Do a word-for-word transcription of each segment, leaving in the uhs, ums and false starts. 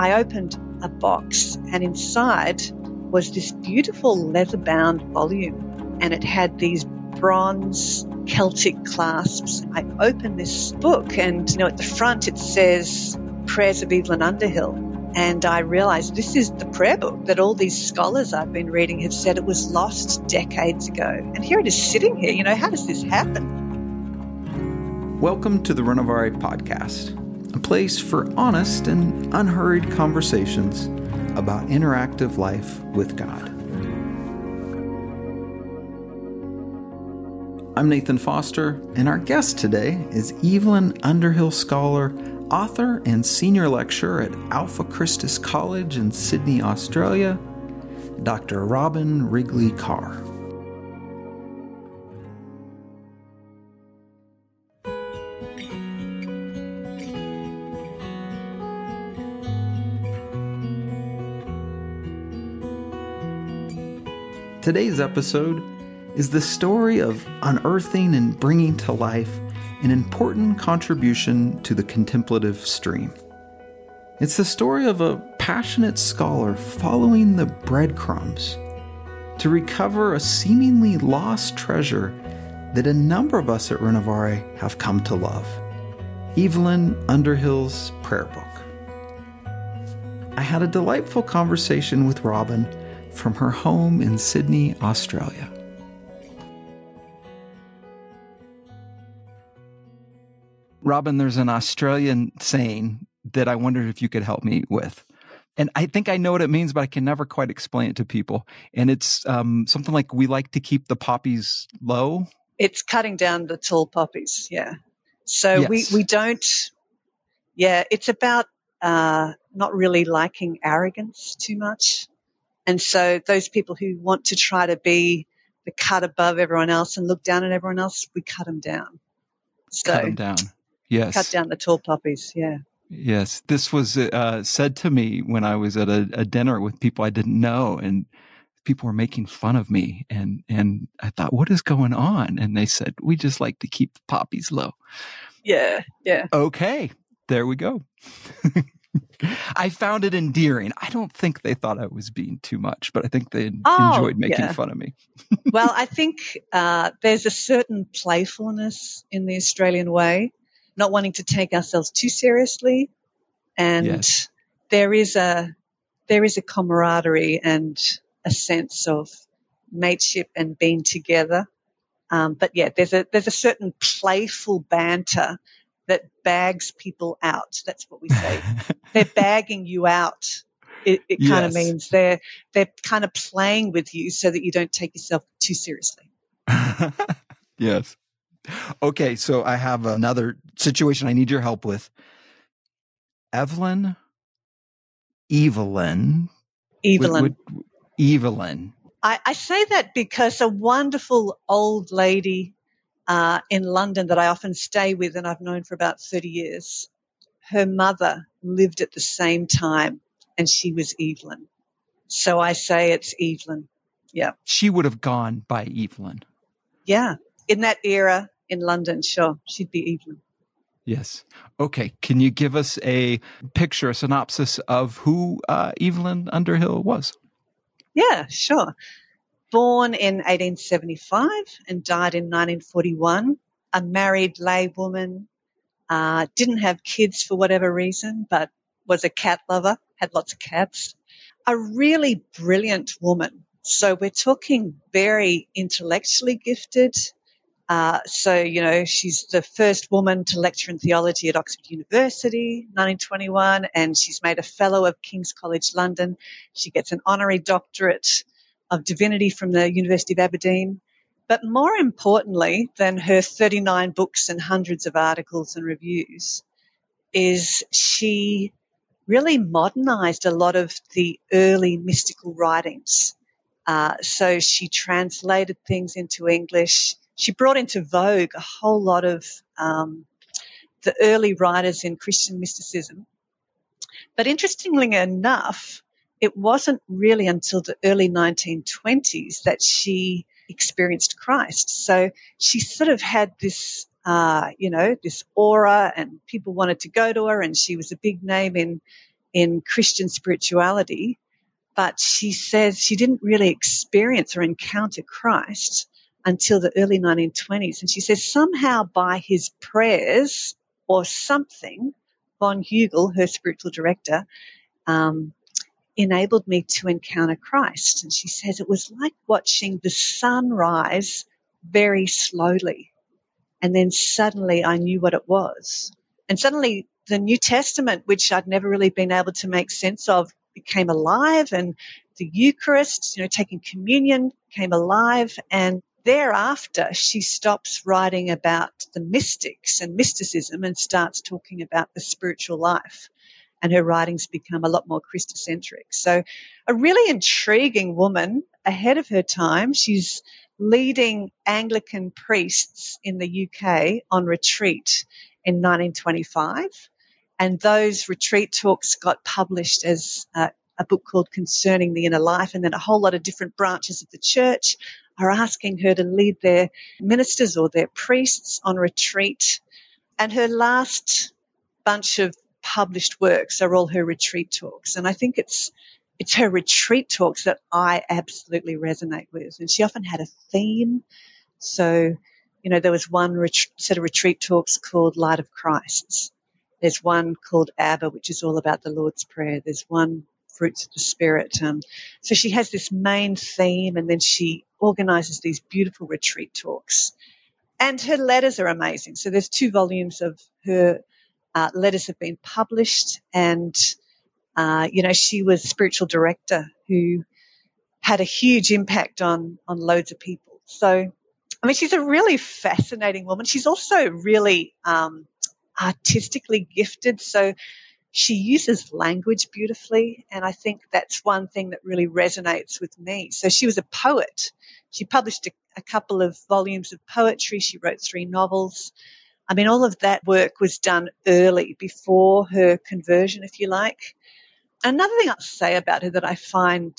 I opened a box, and inside was this beautiful leather-bound volume, and it had these bronze Celtic clasps. I opened this book, and you know, at the front it says Prayers of Evelyn Underhill. And I realized this is the prayer book that all these scholars I've been reading have said it was lost decades ago. And here it is sitting here. You know, how does this happen? Welcome to the Renovare podcast, a place for honest and unhurried conversations about interactive life with God. I'm Nathan Foster, and our guest today is Evelyn Underhill scholar, author, and senior lecturer at Alpha Christus College in Sydney, Australia, Doctor Robin Wrigley Carr. Today's episode is the story of unearthing and bringing to life an important contribution to the contemplative stream. It's the story of a passionate scholar following the breadcrumbs to recover a seemingly lost treasure that a number of us at Renovare have come to love: Evelyn Underhill's prayer book. I had a delightful conversation with Robin from her home in Sydney, Australia. Robin, there's an Australian saying that I wondered if you could help me with. And I think I know what it means, but I can never quite explain it to people. And it's um, something like, we like to keep the poppies low. It's cutting down the tall poppies, yeah. So yes. we, we don't, yeah, it's about uh, not really liking arrogance too much. And so those people who want to try to be the cut above everyone else and look down at everyone else, we cut them down. So, cut them down. Yes. Cut down the tall poppies, yeah. Yes. This was uh, said to me when I was at a, a dinner with people I didn't know, and people were making fun of me. And, and I thought, what is going on? And they said, we just like to keep the poppies low. Yeah, yeah. Okay, there we go. I found it endearing. I don't think they thought I was being too much, but I think they oh, enjoyed making yeah. fun of me. Well, I think uh, there's a certain playfulness in the Australian way, not wanting to take ourselves too seriously, and yes. there is a there is a camaraderie and a sense of mateship and being together. Um, but yeah, there's a there's a certain playful banter that bags people out. That's what we say. They're bagging you out. It, it yes. kind of means they're they're kind of playing with you so that you don't take yourself too seriously. Yes. Okay, so I have another situation I need your help with. Evelyn, Evelyn, Evelyn, would, would, Evelyn. I, I say that because a wonderful old lady uh, in London that I often stay with and I've known for about thirty years, her mother lived at the same time, and she was Evelyn. So I say it's Evelyn. Yeah, she would have gone by Evelyn. Yeah. In that era in London, sure, she'd be Evelyn. Yes. Okay. Can you give us a picture, a synopsis of who uh, Evelyn Underhill was? Yeah, sure. Born in eighteen seventy-five and died in nineteen forty-one, a married laywoman, uh, didn't have kids for whatever reason, but was a cat lover, had lots of cats. A really brilliant woman. So we're talking very intellectually gifted. Uh, so, you know, she's the first woman to lecture in theology at Oxford University, nineteen twenty-one, and she's made a fellow of King's College London. She gets an honorary doctorate of divinity from the University of Aberdeen. But more importantly than her thirty-nine books and hundreds of articles and reviews is she really modernized a lot of the early mystical writings. Uh, so she translated things into English. She brought into vogue a whole lot of um, the early writers in Christian mysticism. But interestingly enough, it wasn't really until the early nineteen twenties that she experienced Christ. So she sort of had this, uh, you know, this aura, and people wanted to go to her, and she was a big name in in Christian spirituality, but she says she didn't really experience or encounter Christ until the early nineteen twenties. And she says somehow by his prayers or something, von Hügel, her spiritual director, um, enabled me to encounter Christ. And she says it was like watching the sun rise very slowly. And then suddenly I knew what it was. And suddenly the New Testament, which I'd never really been able to make sense of, became alive, and the Eucharist, you know, taking communion came alive. And thereafter, she stops writing about the mystics and mysticism and starts talking about the spiritual life. And her writings become a lot more Christocentric. So a really intriguing woman ahead of her time. She's leading Anglican priests in the U K on retreat in nineteen twenty-five. And those retreat talks got published as uh, a book called Concerning the Inner Life. And then a whole lot of different branches of the church are asking her to lead their ministers or their priests on retreat. And her last bunch of published works are all her retreat talks. And I think it's it's her retreat talks that I absolutely resonate with. And she often had a theme. So, you know, there was one ret- set of retreat talks called Light of Christ. There's one called Abba, which is all about the Lord's Prayer. There's one, Fruits of the Spirit. Um, so she has this main theme, and then she organises these beautiful retreat talks. And her letters are amazing. So there's two volumes of her uh, letters have been published, and Uh, you know, she was spiritual director who had a huge impact on, on loads of people. So, I mean, she's a really fascinating woman. She's also really um, artistically gifted. So she uses language beautifully, and I think that's one thing that really resonates with me. So she was a poet. She published a, a couple of volumes of poetry. She wrote three novels. I mean, all of that work was done early, before her conversion, if you like. Another thing I'll say about her that I find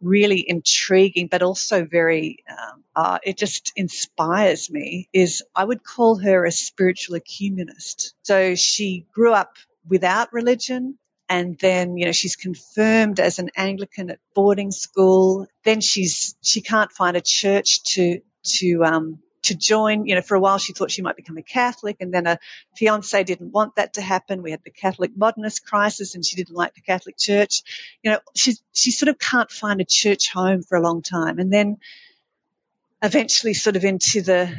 really intriguing but also very um, uh, it just inspires me is I would call her a spiritual ecumenist. So she grew up without religion, and then, you know, she's confirmed as an Anglican at boarding school. Then she's she can't find a church to to um to join. You know, for a while she thought she might become a Catholic, and then her fiancé didn't want that to happen. We had the Catholic modernist crisis, and she didn't like the Catholic Church. You know, she she sort of can't find a church home for a long time. And then eventually sort of into the,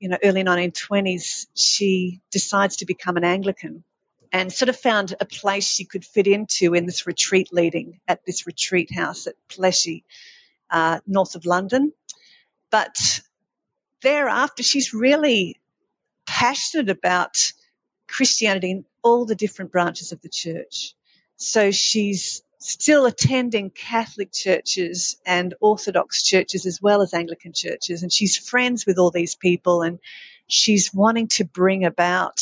you know, early nineteen twenties, she decides to become an Anglican and sort of found a place she could fit into in this retreat leading at this retreat house at Pleshey, uh, north of London. But thereafter, she's really passionate about Christianity in all the different branches of the church. So she's still attending Catholic churches and Orthodox churches as well as Anglican churches, and she's friends with all these people, and she's wanting to bring about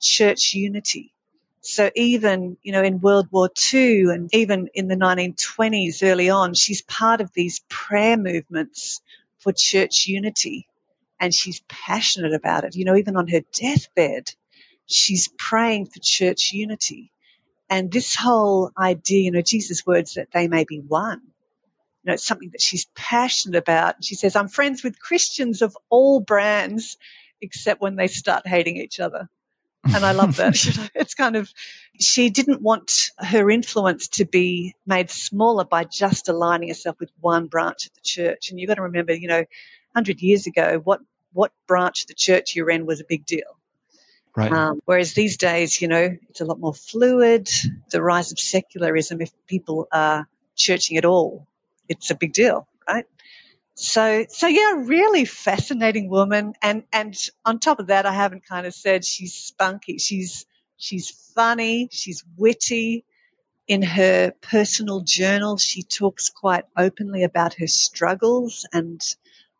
church unity. So even, you know, in World War Two and even in the nineteen twenties early on, she's part of these prayer movements for church unity. And she's passionate about it. You know, even on her deathbed, she's praying for church unity. And this whole idea, you know, Jesus' words that they may be one, you know, it's something that she's passionate about. She says, I'm friends with Christians of all brands except when they start hating each other. And I love that. You know, it's kind of, she didn't want her influence to be made smaller by just aligning herself with one branch of the church. And you've got to remember, you know, one hundred years ago, what what branch of the church you're in was a big deal. Right. Um, whereas these days, you know, it's a lot more fluid. The rise of secularism, if people are churching at all, it's a big deal, right? So, so yeah, really fascinating woman. And and on top of that, I haven't kind of said she's spunky. She's she's funny. She's witty. In her personal journal, she talks quite openly about her struggles, and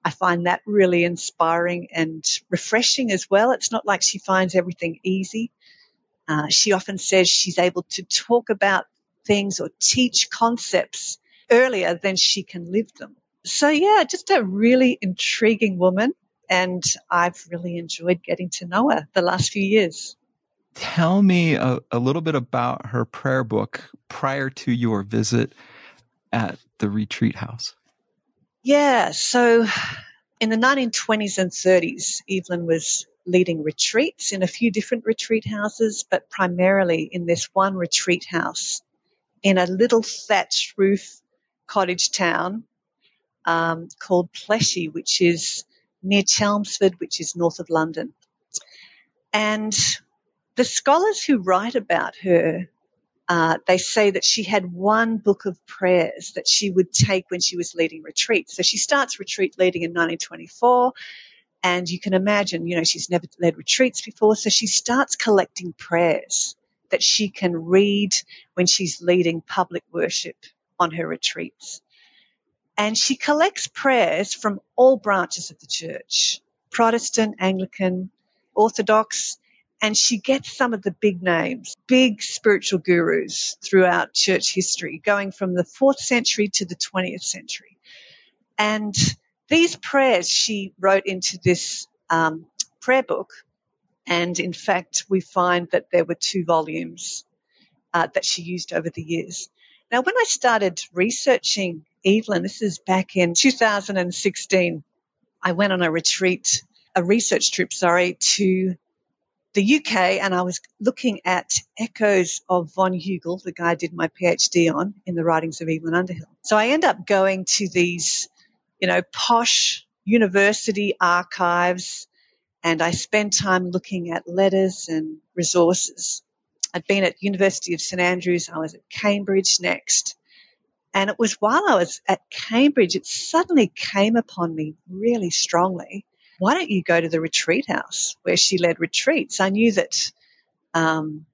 I find that really inspiring and refreshing as well. It's not like she finds everything easy. Uh, she often says she's able to talk about things or teach concepts earlier than she can live them. So, yeah, just a really intriguing woman, and I've really enjoyed getting to know her the last few years. Tell me a, a little bit about her prayer book prior to your visit at the retreat house. Yeah, so in the nineteen twenties and thirties, Evelyn was leading retreats in a few different retreat houses, but primarily in this one retreat house in a little thatched roof cottage town um, called Pleshey, which is near Chelmsford, which is north of London. And the scholars who write about her, uh, they say that she had one book of prayers that she would take when she was leading retreats. So she starts retreat leading in nineteen twenty-four, and you can imagine, you know, she's never led retreats before, so she starts collecting prayers that she can read when she's leading public worship on her retreats. And she collects prayers from all branches of the church, Protestant, Anglican, Orthodox, and she gets some of the big names, big spiritual gurus throughout church history, going from the fourth century to the twentieth century. And these prayers she wrote into this um, prayer book, and, in fact, we find that there were two volumes uh, that she used over the years. Now, when I started researching Evelyn, this is back in two thousand sixteen, I went on a retreat, a research trip, sorry, to the U K, and I was looking at echoes of von Hügel, the guy I did my PhD on, in the writings of Evelyn Underhill. So I end up going to these, you know, posh university archives, and I spend time looking at letters and resources. I'd been at University of St Andrews. I was at Cambridge next. And it was while I was at Cambridge, it suddenly came upon me really strongly. Why don't you go to the retreat house where she led retreats? I knew that um,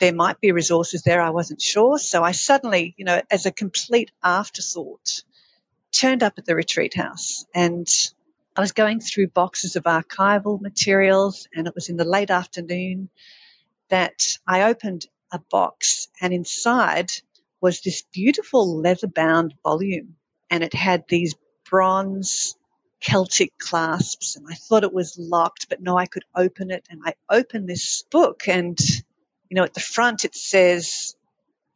there might be resources there. I wasn't sure. So I suddenly, you know, as a complete afterthought, turned up at the retreat house, and I was going through boxes of archival materials, and it was in the late afternoon that I opened a box, and inside was this beautiful leather-bound volume, and it had these bronze Celtic clasps, and I thought it was locked, but no, I could open it, and I opened this book, and, you know, at the front it says,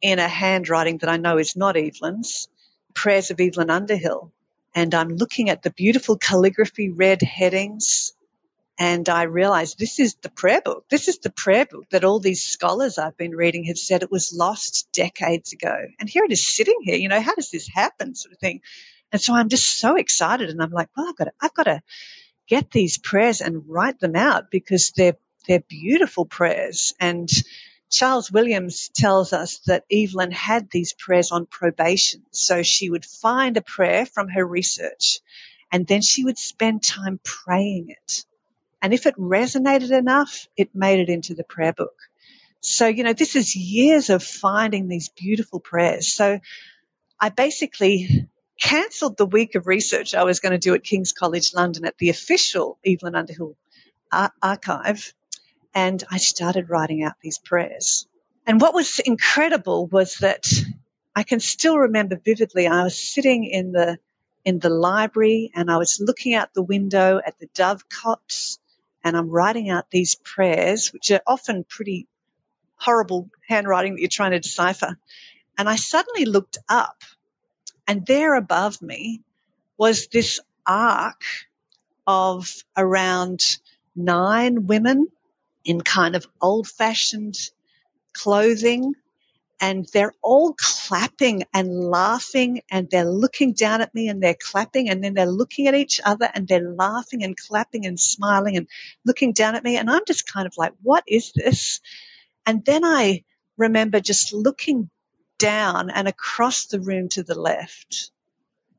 in a handwriting that I know is not Evelyn's, Prayers of Evelyn Underhill. And I'm looking at the beautiful calligraphy, red headings, and I realized this is the prayer book. This is the prayer book that all these scholars I've been reading have said it was lost decades ago. And here it is sitting here, you know, how does this happen, sort of thing. And so I'm just so excited, and I'm like, well, I've got to, I've got to get these prayers and write them out, because they're, they're beautiful prayers. And Charles Williams tells us that Evelyn had these prayers on probation. So she would find a prayer from her research, and then she would spend time praying it. And if it resonated enough, it made it into the prayer book. So, you know, this is years of finding these beautiful prayers. So I basically cancelled the week of research I was going to do at King's College London at the official Evelyn Underhill ar- archive. And I started writing out these prayers. And what was incredible was that I can still remember vividly, I was sitting in the in the library, and I was looking out the window at the dovecots, and I'm writing out these prayers, which are often pretty horrible handwriting that you're trying to decipher. And I suddenly looked up, and there above me was this arc of around nine women in kind of old-fashioned clothing, and they're all clapping and laughing, and they're looking down at me and they're clapping, and then they're looking at each other and they're laughing and clapping and smiling and looking down at me, and I'm just kind of like, what is this? And then I remember just looking down and across the room to the left,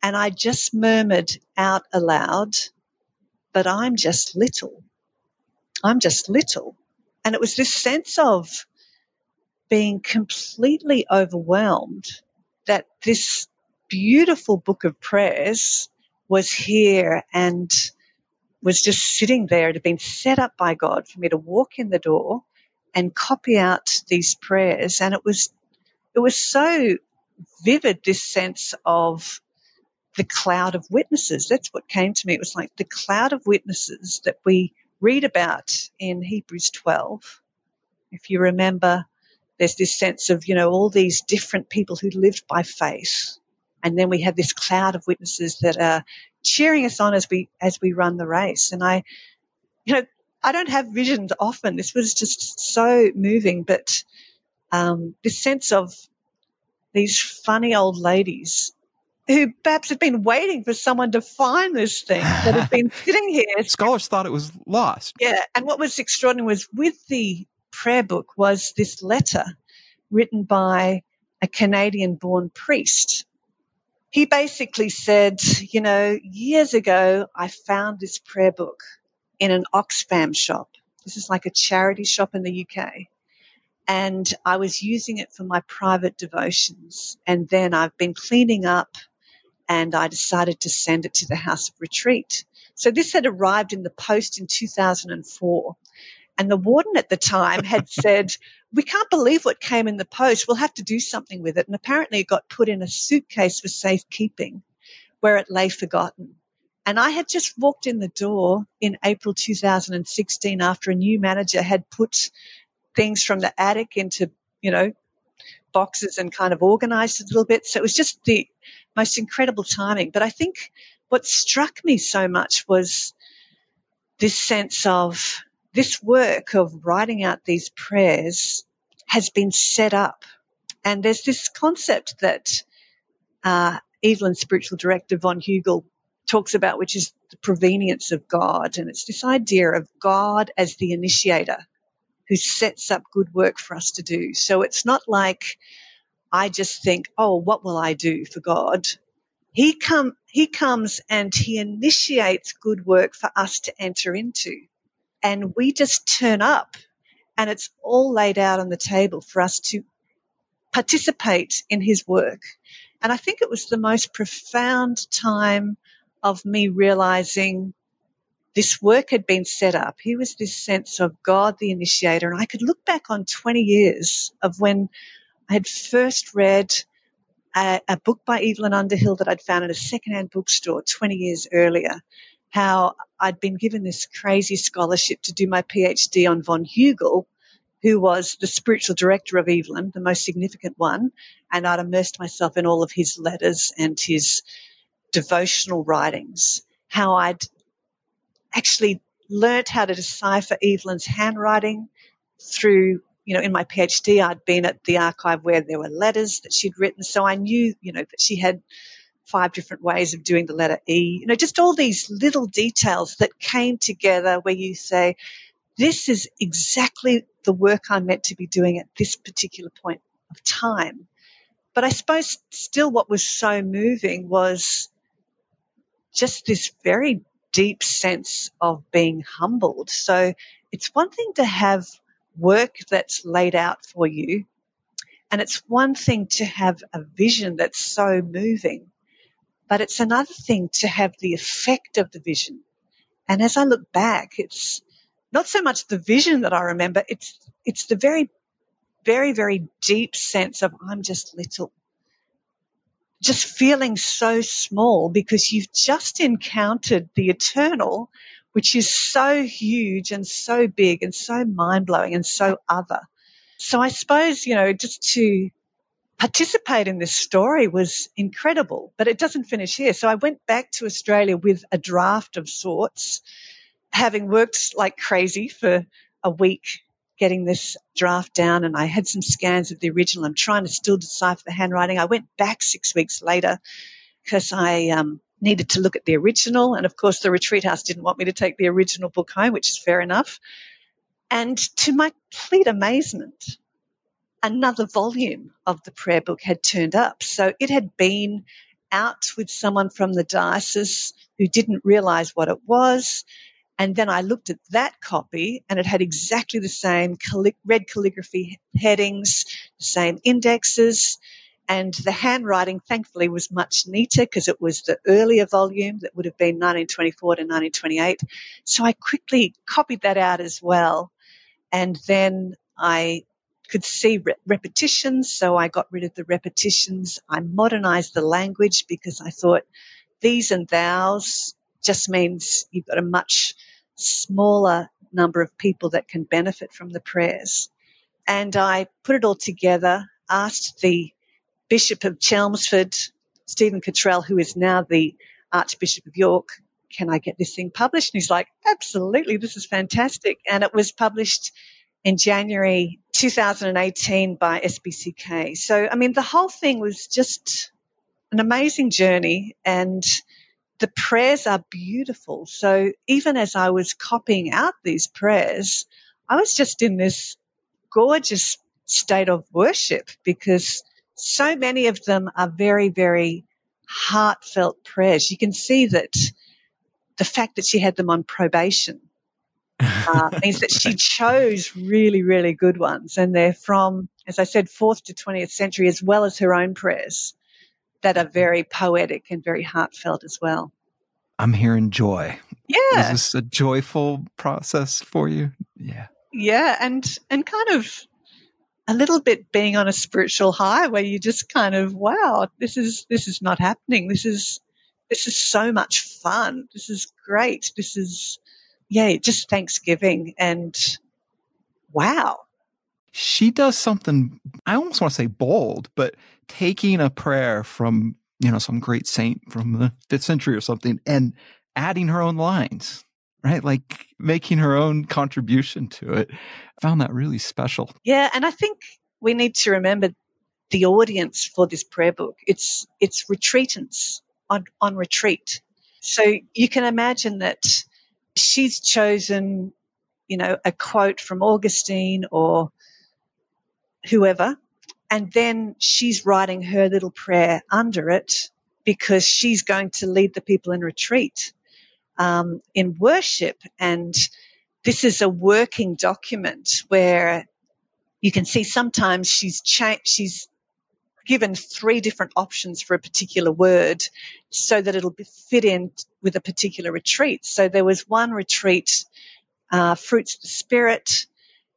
and I just murmured out aloud, but I'm just little. I'm just little. And it was this sense of being completely overwhelmed that this beautiful book of prayers was here and was just sitting there. It had been set up by God for me to walk in the door and copy out these prayers. And it was it was so vivid, this sense of the cloud of witnesses. That's what came to me. It was like the cloud of witnesses that we read about in Hebrews twelve If you remember, there's this sense of, you know, all these different people who lived by faith. And then we have this cloud of witnesses that are cheering us on as we as we run the race. And I, you know, I don't have visions often. This was just so moving. But um, this sense of these funny old ladies who perhaps have been waiting for someone to find this thing that have been sitting here. Scholars thought it was lost. Yeah. And what was extraordinary was with the prayer book was this letter written by a Canadian-born priest. He basically said, you know, years ago I found this prayer book in an Oxfam shop. This is like a charity shop in the U K. And I was using it for my private devotions. And then I've been cleaning up and I decided to send it to the House of Retreat. So this had arrived in the post in two thousand four. And the warden at the time had said, we can't believe what came in the post. We'll have to do something with it. And apparently it got put in a suitcase for safekeeping where it lay forgotten. And I had just walked in the door in April two thousand sixteen after a new manager had put things from the attic into, you know, boxes and kind of organized it a little bit. So it was just the most incredible timing. But I think what struck me so much was this sense of this work of writing out these prayers has been set up. And there's this concept that uh, Evelyn's spiritual director, von Hügel, talks about, which is the provenience of God. And it's this idea of God as the initiator who sets up good work for us to do. So it's not like I just think, oh, what will I do for God? He come, he comes and he initiates good work for us to enter into. And we just turn up and it's all laid out on the table for us to participate in his work. And I think it was the most profound time of me realizing this work had been set up. Here was this sense of God, the initiator. And I could look back on twenty years of when I had first read a, a book by Evelyn Underhill that I'd found at a secondhand bookstore twenty years earlier, how I'd been given this crazy scholarship to do my PhD on von Hügel, who was the spiritual director of Evelyn, the most significant one. And I'd immersed myself in all of his letters and his devotional writings, how I'd actually learnt how to decipher Evelyn's handwriting through, you know, in my PhD, I'd been at the archive where there were letters that she'd written. So I knew, you know, that she had five different ways of doing the letter E, you know, just all these little details that came together where you say, this is exactly the work I'm meant to be doing at this particular point of time. But I suppose still what was so moving was just this very deep sense of being humbled. So it's one thing to have work that's laid out for you, and it's one thing to have a vision that's so moving, but it's another thing to have the effect of the vision. And as I look back, it's not so much the vision that I remember, it's it's the very, very, very deep sense of I'm just little. Just feeling so small because you've just encountered the eternal, which is so huge and so big and so mind-blowing and so other. So I suppose, you know, just to participate in this story was incredible, but it doesn't finish here. So I went back to Australia with a draft of sorts, having worked like crazy for a week getting this draft down, and I had some scans of the original. I'm trying to still decipher the handwriting. I went back six weeks later because I um, needed to look at the original, and, of course, the retreat house didn't want me to take the original book home, which is fair enough. And to my complete amazement, another volume of the prayer book had turned up. So it had been out with someone from the diocese who didn't realise what it was. And then I looked at that copy and it had exactly the same calli- red calligraphy headings, the same indexes, and the handwriting, thankfully, was much neater because it was the earlier volume that would have been nineteen twenty-four to nineteen twenty-eight. So I quickly copied that out as well, and then I could see re- repetitions, so I got rid of the repetitions. I modernized the language because I thought these and thous just means you've got a much smaller number of people that can benefit from the prayers. and I put it all together, asked the Bishop of Chelmsford, Stephen Cottrell, who is now the Archbishop of York, can I get this thing published? And he's like, absolutely, this is fantastic. And it was published in January two thousand eighteen by S P C K. So, I mean, the whole thing was just an amazing journey, and the prayers are beautiful. So even as I was copying out these prayers, I was just in this gorgeous state of worship, because so many of them are very, very heartfelt prayers. You can see that the fact that she had them on probation uh, means that she chose really, really good ones. And they're from, as I said, fourth to twentieth century, as well as her own prayers that are very poetic and very heartfelt as well. I'm hearing joy. Yeah. Is this a joyful process for you? Yeah. Yeah, and and kind of a little bit being on a spiritual high where you just kind of, wow, this is this is not happening. This is this is so much fun. This is great. This is, yeah, just Thanksgiving and wow. She does something, I almost want to say bold, but taking a prayer from, you know, some great saint from the fifth century or something and adding her own lines, right? Like making her own contribution to it. I found that really special. Yeah. And I think we need to remember the audience for this prayer book. It's, it's retreatants on, on retreat. So you can imagine that she's chosen, you know, a quote from Augustine or whoever, and then she's writing her little prayer under it because she's going to lead the people in retreat, um, in worship. And this is a working document where you can see sometimes she's cha- she's given three different options for a particular word so that it'll fit in with a particular retreat. So there was one retreat, uh, Fruits of the Spirit,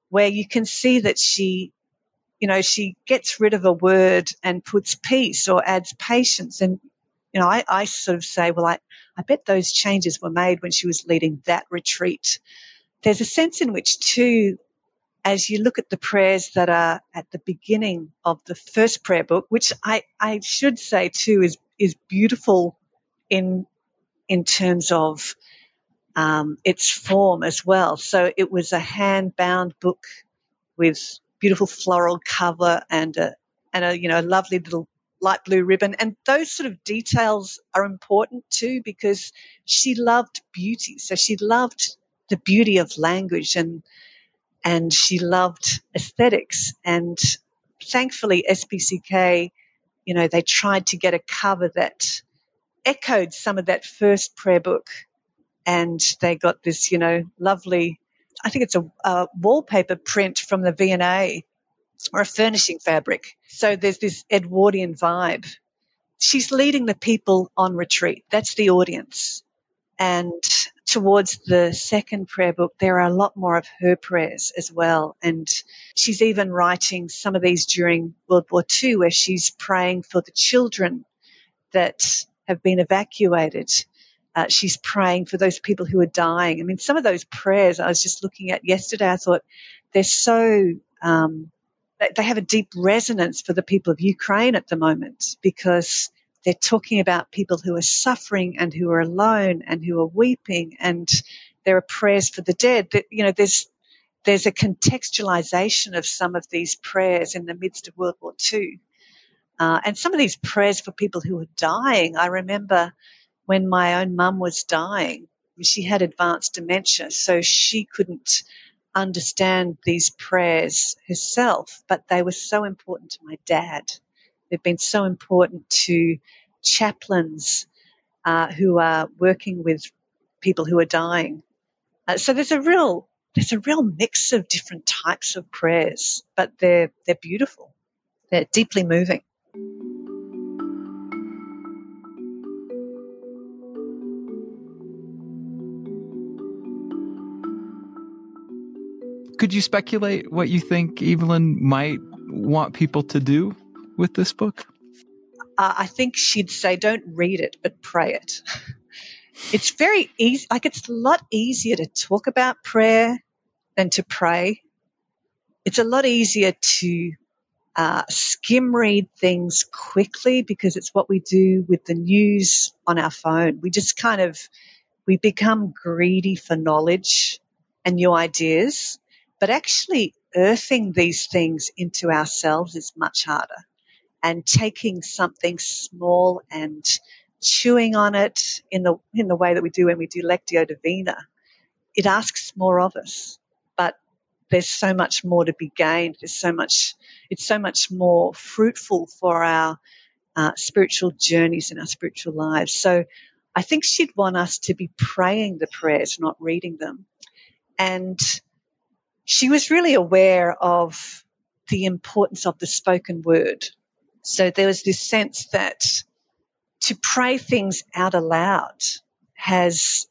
where you can see that she, you know, she gets rid of a word and puts peace or adds patience. And, you know, I, I sort of say, well, I, I bet those changes were made when she was leading that retreat. There's a sense in which, too, as you look at the prayers that are at the beginning of the first prayer book, which I, I should say, too, is is beautiful in in terms of um, its form as well. So it was a hand-bound book with beautiful floral cover and a, and a, you know, a lovely little light blue ribbon. And those sort of details are important too, because she loved beauty. So she loved the beauty of language, and and she loved aesthetics. And thankfully S P C K, you know, they tried to get a cover that echoed some of that first prayer book, and they got this, you know, lovely, I think it's a, a wallpaper print from the V and A or a furnishing fabric. So there's this Edwardian vibe. She's leading the people on retreat. That's the audience. And towards the second prayer book, there are a lot more of her prayers as well. And she's even writing some of these during World War Two, where she's praying for the children that have been evacuated. Uh, she's praying for those people who are dying. I mean, some of those prayers I was just looking at yesterday, I thought they're so um, – they have a deep resonance for the people of Ukraine at the moment, because they're talking about people who are suffering and who are alone and who are weeping, and there are prayers for the dead. That, you know, there's there's a contextualization of some of these prayers in the midst of World War Two. Uh, and some of these prayers for people who are dying, I remember – when my own mum was dying, she had advanced dementia, so she couldn't understand these prayers herself, but they were so important to my dad. They've been so important to chaplains uh, who are working with people who are dying. Uh, so there's a real there's a real mix of different types of prayers, but they're they're beautiful. They're deeply moving. Could you speculate what you think Evelyn might want people to do with this book? Uh, I think she'd say, don't read it, but pray it. It's very easy. Like, it's a lot easier to talk about prayer than to pray. it's a lot easier to uh, skim read things quickly, because it's what we do with the news on our phone. We just kind of, we become greedy for knowledge and new ideas, but actually earthing these things into ourselves is much harder. And taking something small and chewing on it in the in the way that we do when we do Lectio Divina, it asks more of us. But there's so much more to be gained. There's so much. It's so much more fruitful for our uh, spiritual journeys and our spiritual lives. So I think she'd want us to be praying the prayers, not reading them. And she was really aware of the importance of the spoken word. So there was this sense that to pray things out aloud has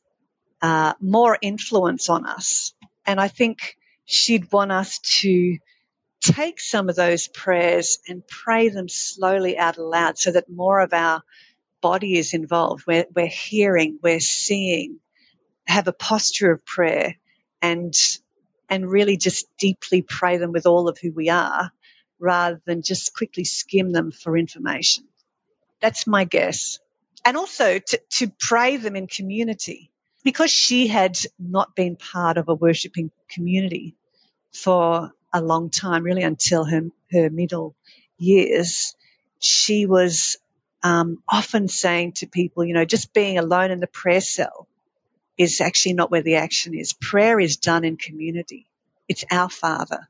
uh, more influence on us. And I think she'd want us to take some of those prayers and pray them slowly out aloud so that more of our body is involved. We're, we're hearing, we're seeing, have a posture of prayer and and really just deeply pray them with all of who we are, rather than just quickly skim them for information. That's my guess. And also to, to pray them in community, because she had not been part of a worshipping community for a long time, really until her, her middle years. She was um, often saying to people, you know, just being alone in the prayer cell is actually not where the action is. Prayer is done in community. It's our Father.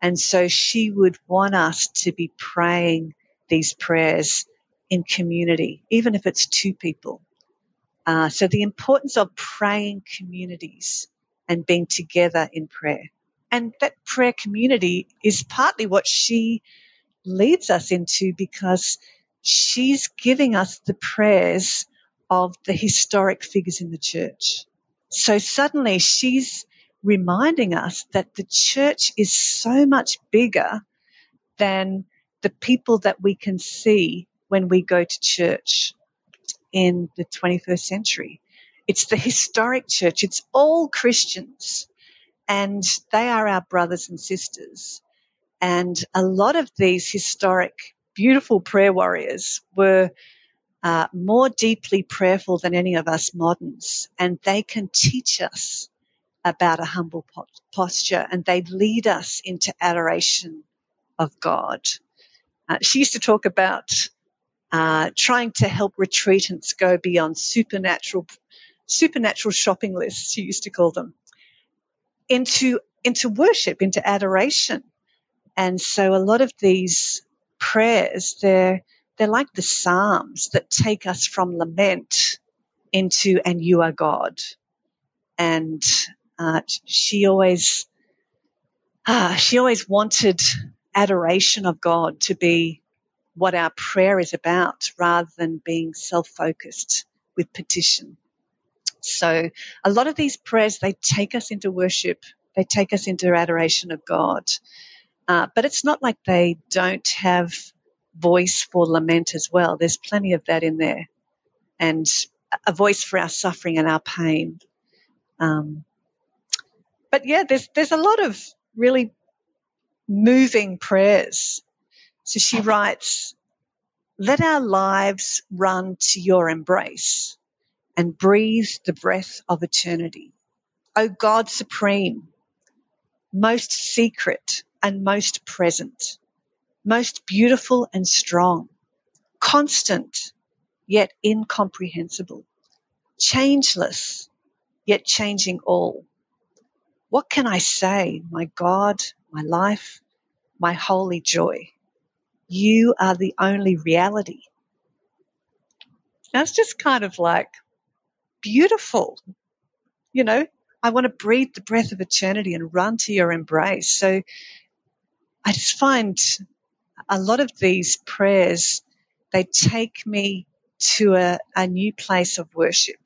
And so she would want us to be praying these prayers in community, even if it's two people. Uh, so the importance of praying communities and being together in prayer. And that prayer community is partly what she leads us into, because she's giving us the prayers of the historic figures in the church. So suddenly she's reminding us that the church is so much bigger than the people that we can see when we go to church in the twenty-first century. It's the historic church. It's all Christians, and they are our brothers and sisters. And a lot of these historic, beautiful prayer warriors were uh, more deeply prayerful than any of us moderns, and they can teach us about a humble posture, and they lead us into adoration of God. Uh, she used to talk about uh, trying to help retreatants go beyond supernatural supernatural shopping lists, she used to call them, into into worship, into adoration. And so a lot of these prayers, they're, they're like the Psalms that take us from lament into, and you are God. And Uh, she always, uh, she always wanted adoration of God to be what our prayer is about, rather than being self-focused with petition. So a lot of these prayers, they take us into worship, they take us into adoration of God. Uh, but it's not like they don't have voice for lament as well. There's plenty of that in there, and a voice for our suffering and our pain. Um, But yeah, there's there's a lot of really moving prayers. So she writes, "Let our lives run to your embrace and breathe the breath of eternity. O God supreme, most secret and most present, most beautiful and strong, constant yet incomprehensible, changeless yet changing all. What can I say, my God, my life, my holy joy? You are the only reality." That's just kind of like beautiful. You know, I want to breathe the breath of eternity and run to your embrace. So I just find a lot of these prayers, they take me to a, a new place of worship,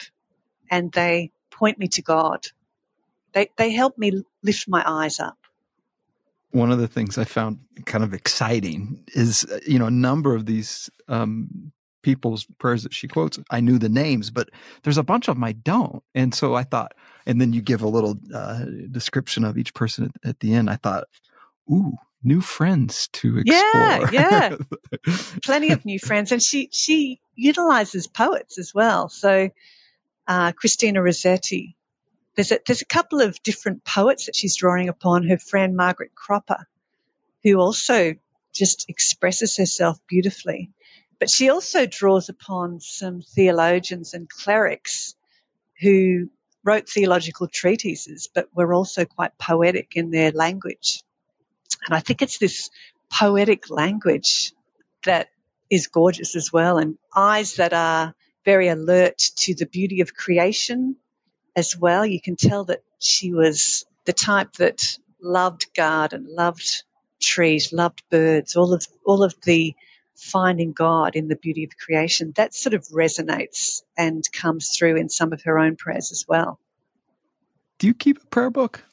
and they point me to God. They, they help me lift my eyes up. One of the things I found kind of exciting is, you know, a number of these um, people's prayers that she quotes, I knew the names, but there's a bunch of them I don't. And so I thought, and then you give a little uh, description of each person at, at the end. I thought, ooh, new friends to explore. Yeah, yeah. Plenty of new friends. And she, she utilizes poets as well. So uh, Christina Rossetti. There's a, there's a couple of different poets that she's drawing upon. Her friend Margaret Cropper, who also just expresses herself beautifully. But she also draws upon some theologians and clerics who wrote theological treatises but were also quite poetic in their language. And I think it's this poetic language that is gorgeous as well, and eyes that are very alert to the beauty of creation as well. You can tell that she was the type that loved garden, loved trees, loved birds, all of all of the finding God in the beauty of creation. That sort of resonates and comes through in some of her own prayers as well. Do you keep a prayer book?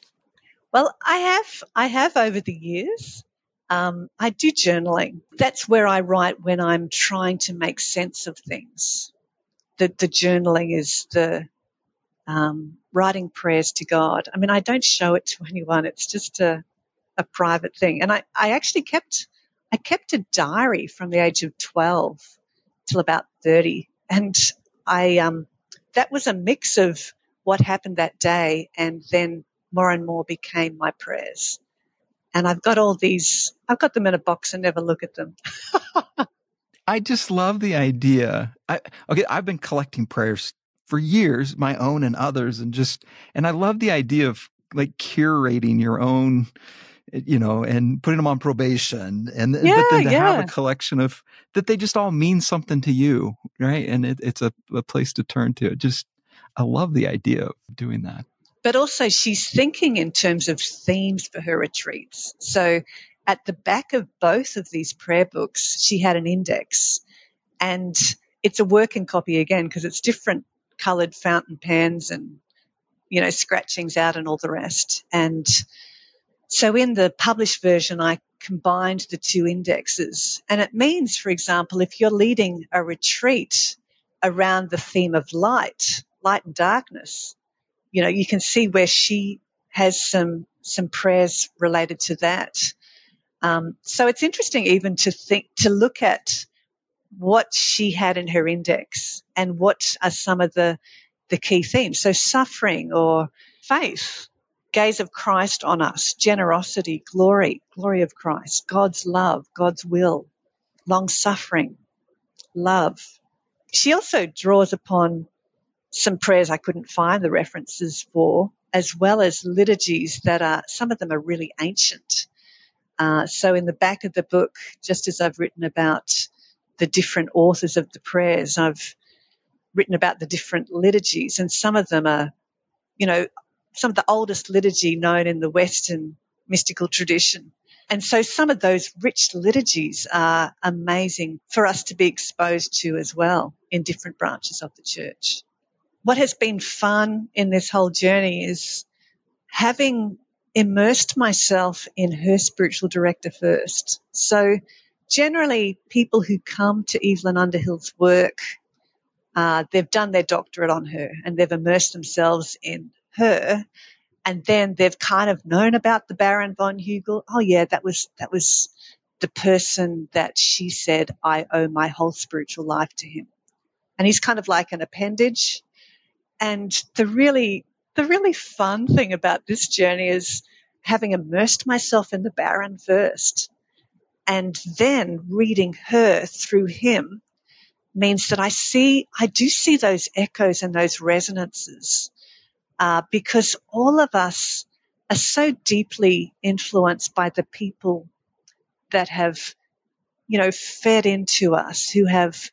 Well, I have. I have over the years. Um, I do journaling. That's where I write when I'm trying to make sense of things. The, the journaling is the um, writing prayers to God. I mean, I don't show it to anyone. It's just a, a private thing. And I, I actually kept... I kept a diary from the age of twelve till about thirty, and I um, that was a mix of what happened that day and then more and more became my prayers. And I've got all these, I've got them in a box and never look at them. I just love the idea. I, okay, I've been collecting prayers for years, my own and others, and just, and I love the idea of like curating your own, you know, and putting them on probation, and yeah, but then to yeah. have a collection of that, they just all mean something to you, right? And it, it's a, a place to turn to. Just, I love the idea of doing that. But also, she's thinking in terms of themes for her retreats. So, at the back of both of these prayer books, she had an index, and it's a working copy again because it's different coloured fountain pens and, you know, scratchings out and all the rest, and. So in the published version, I combined the two indexes. And it means, for example, if you're leading a retreat around the theme of light, light and darkness, you know, you can see where she has some some prayers related to that. Um, so it's interesting even to think, to look at what she had in her index and what are some of the, the key themes. So suffering or faith. Gaze of Christ on us, generosity, glory, glory of Christ, God's love, God's will, long-suffering, love. She also draws upon some prayers I couldn't find the references for, as well as liturgies that are, some of them are really ancient. Uh, so in the back of the book, just as I've written about the different authors of the prayers, I've written about the different liturgies, and some of them are, you know, some of the oldest liturgy known in the Western mystical tradition. And so some of those rich liturgies are amazing for us to be exposed to as well in different branches of the church. What has been fun in this whole journey is having immersed myself in her spiritual director first. So generally people who come to Evelyn Underhill's work, uh, they've done their doctorate on her and they've immersed themselves in her, and then they've kind of known about the Baron von Hügel. Oh yeah, that was that was the person that she said I owe my whole spiritual life to him, and he's kind of like an appendage. And the really the really fun thing about this journey is having immersed myself in the Baron first, and then reading her through him means that I see I do see those echoes and those resonances. Uh, because all of us are so deeply influenced by the people that have, you know, fed into us, who have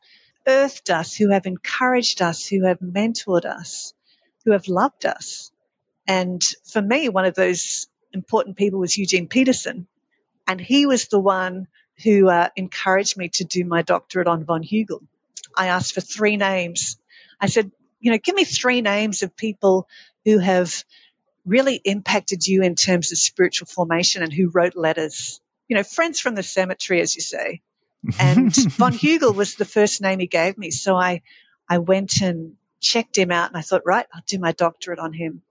earthed us, who have encouraged us, who have mentored us, who have loved us. And for me, one of those important people was Eugene Peterson, and he was the one who uh, encouraged me to do my doctorate on von Hügel. I asked for three names. I said, you know, give me three names of people who have really impacted you in terms of spiritual formation and who wrote letters, you know, friends from the cemetery, as you say. And von Hügel was the first name he gave me. So I, I went and checked him out and I thought, right, I'll do my doctorate on him.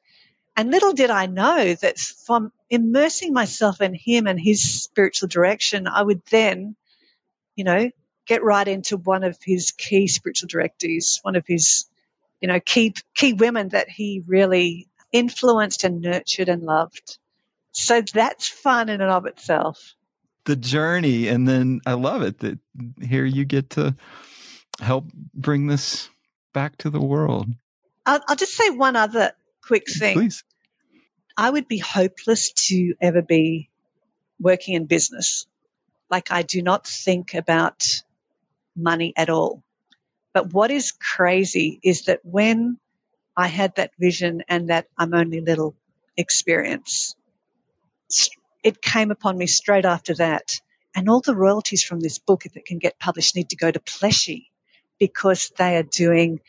And little did I know that from immersing myself in him and his spiritual direction, I would then, you know, get right into one of his key spiritual directees, one of his, you know, key key women that he really influenced and nurtured and loved. So that's fun in and of itself. The journey, and then I love it that here you get to help bring this back to the world. I'll, I'll just say one other quick thing. Please. I would be hopeless to ever be working in business. Like, I do not think about money at all. But what is crazy is that when I had that vision and that I'm only little experience, it came upon me straight after that. And all the royalties from this book, if it can get published, need to go to Pleshey, because they are doing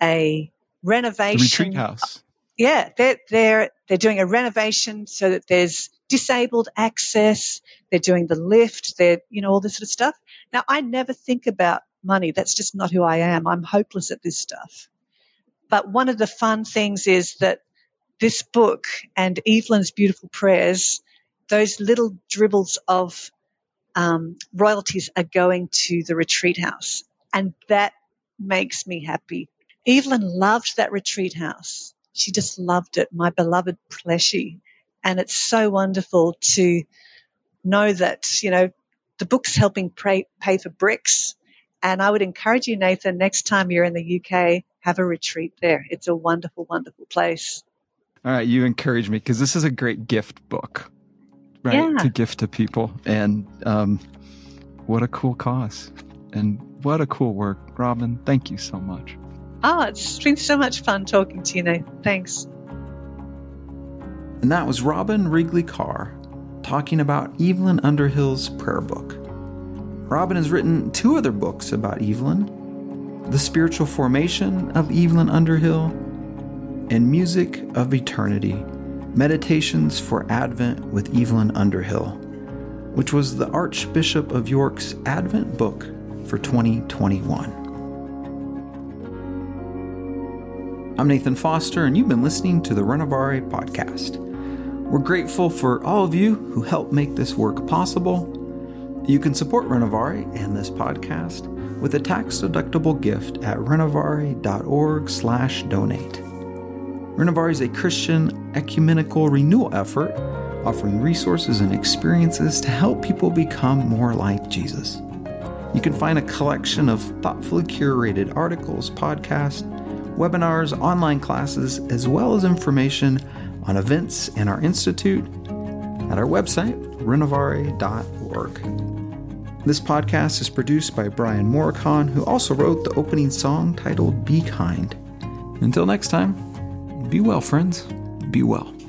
a renovation. The retreat house. Yeah, they're, they're, they're doing a renovation so that there's disabled access. They're doing the lift. They're, you know, all this sort of stuff. Now, I never think about money. That's just not who I am. I'm hopeless at this stuff. But one of the fun things is that this book and Evelyn's beautiful prayers, those little dribbles of um, royalties are going to the retreat house. And that makes me happy. Evelyn loved that retreat house. She just loved it, my beloved Pleshey. And it's so wonderful to know that, you know, the book's helping pay, pay for bricks. And I would encourage you, Nathan, next time you're in the U K, have a retreat there. It's a wonderful, wonderful place. All right, you encourage me, because this is a great gift book, right? Yeah. To gift to people. And um, what a cool cause and what a cool work. Robin, thank you so much. Oh, it's been so much fun talking to you, Nathan. Thanks. And that was Robin Wrigley Carr talking about Evelyn Underhill's prayer book. Robin has written two other books about Evelyn, The Spiritual Formation of Evelyn Underhill and Music of Eternity, Meditations for Advent with Evelyn Underhill, which was the Archbishop of York's Advent book for twenty twenty-one. I'm Nathan Foster, and you've been listening to the Renovare podcast. We're grateful for all of you who help make this work possible. You can support Renovare and this podcast with a tax-deductible gift at renovare.org slash donate. Renovare is a Christian ecumenical renewal effort, offering resources and experiences to help people become more like Jesus. You can find a collection of thoughtfully curated articles, podcasts, webinars, online classes, as well as information on events and our institute at our website, renovare dot org. This podcast is produced by Brian Moricon, who also wrote the opening song titled Be Kind. Until next time, be well, friends. Be well.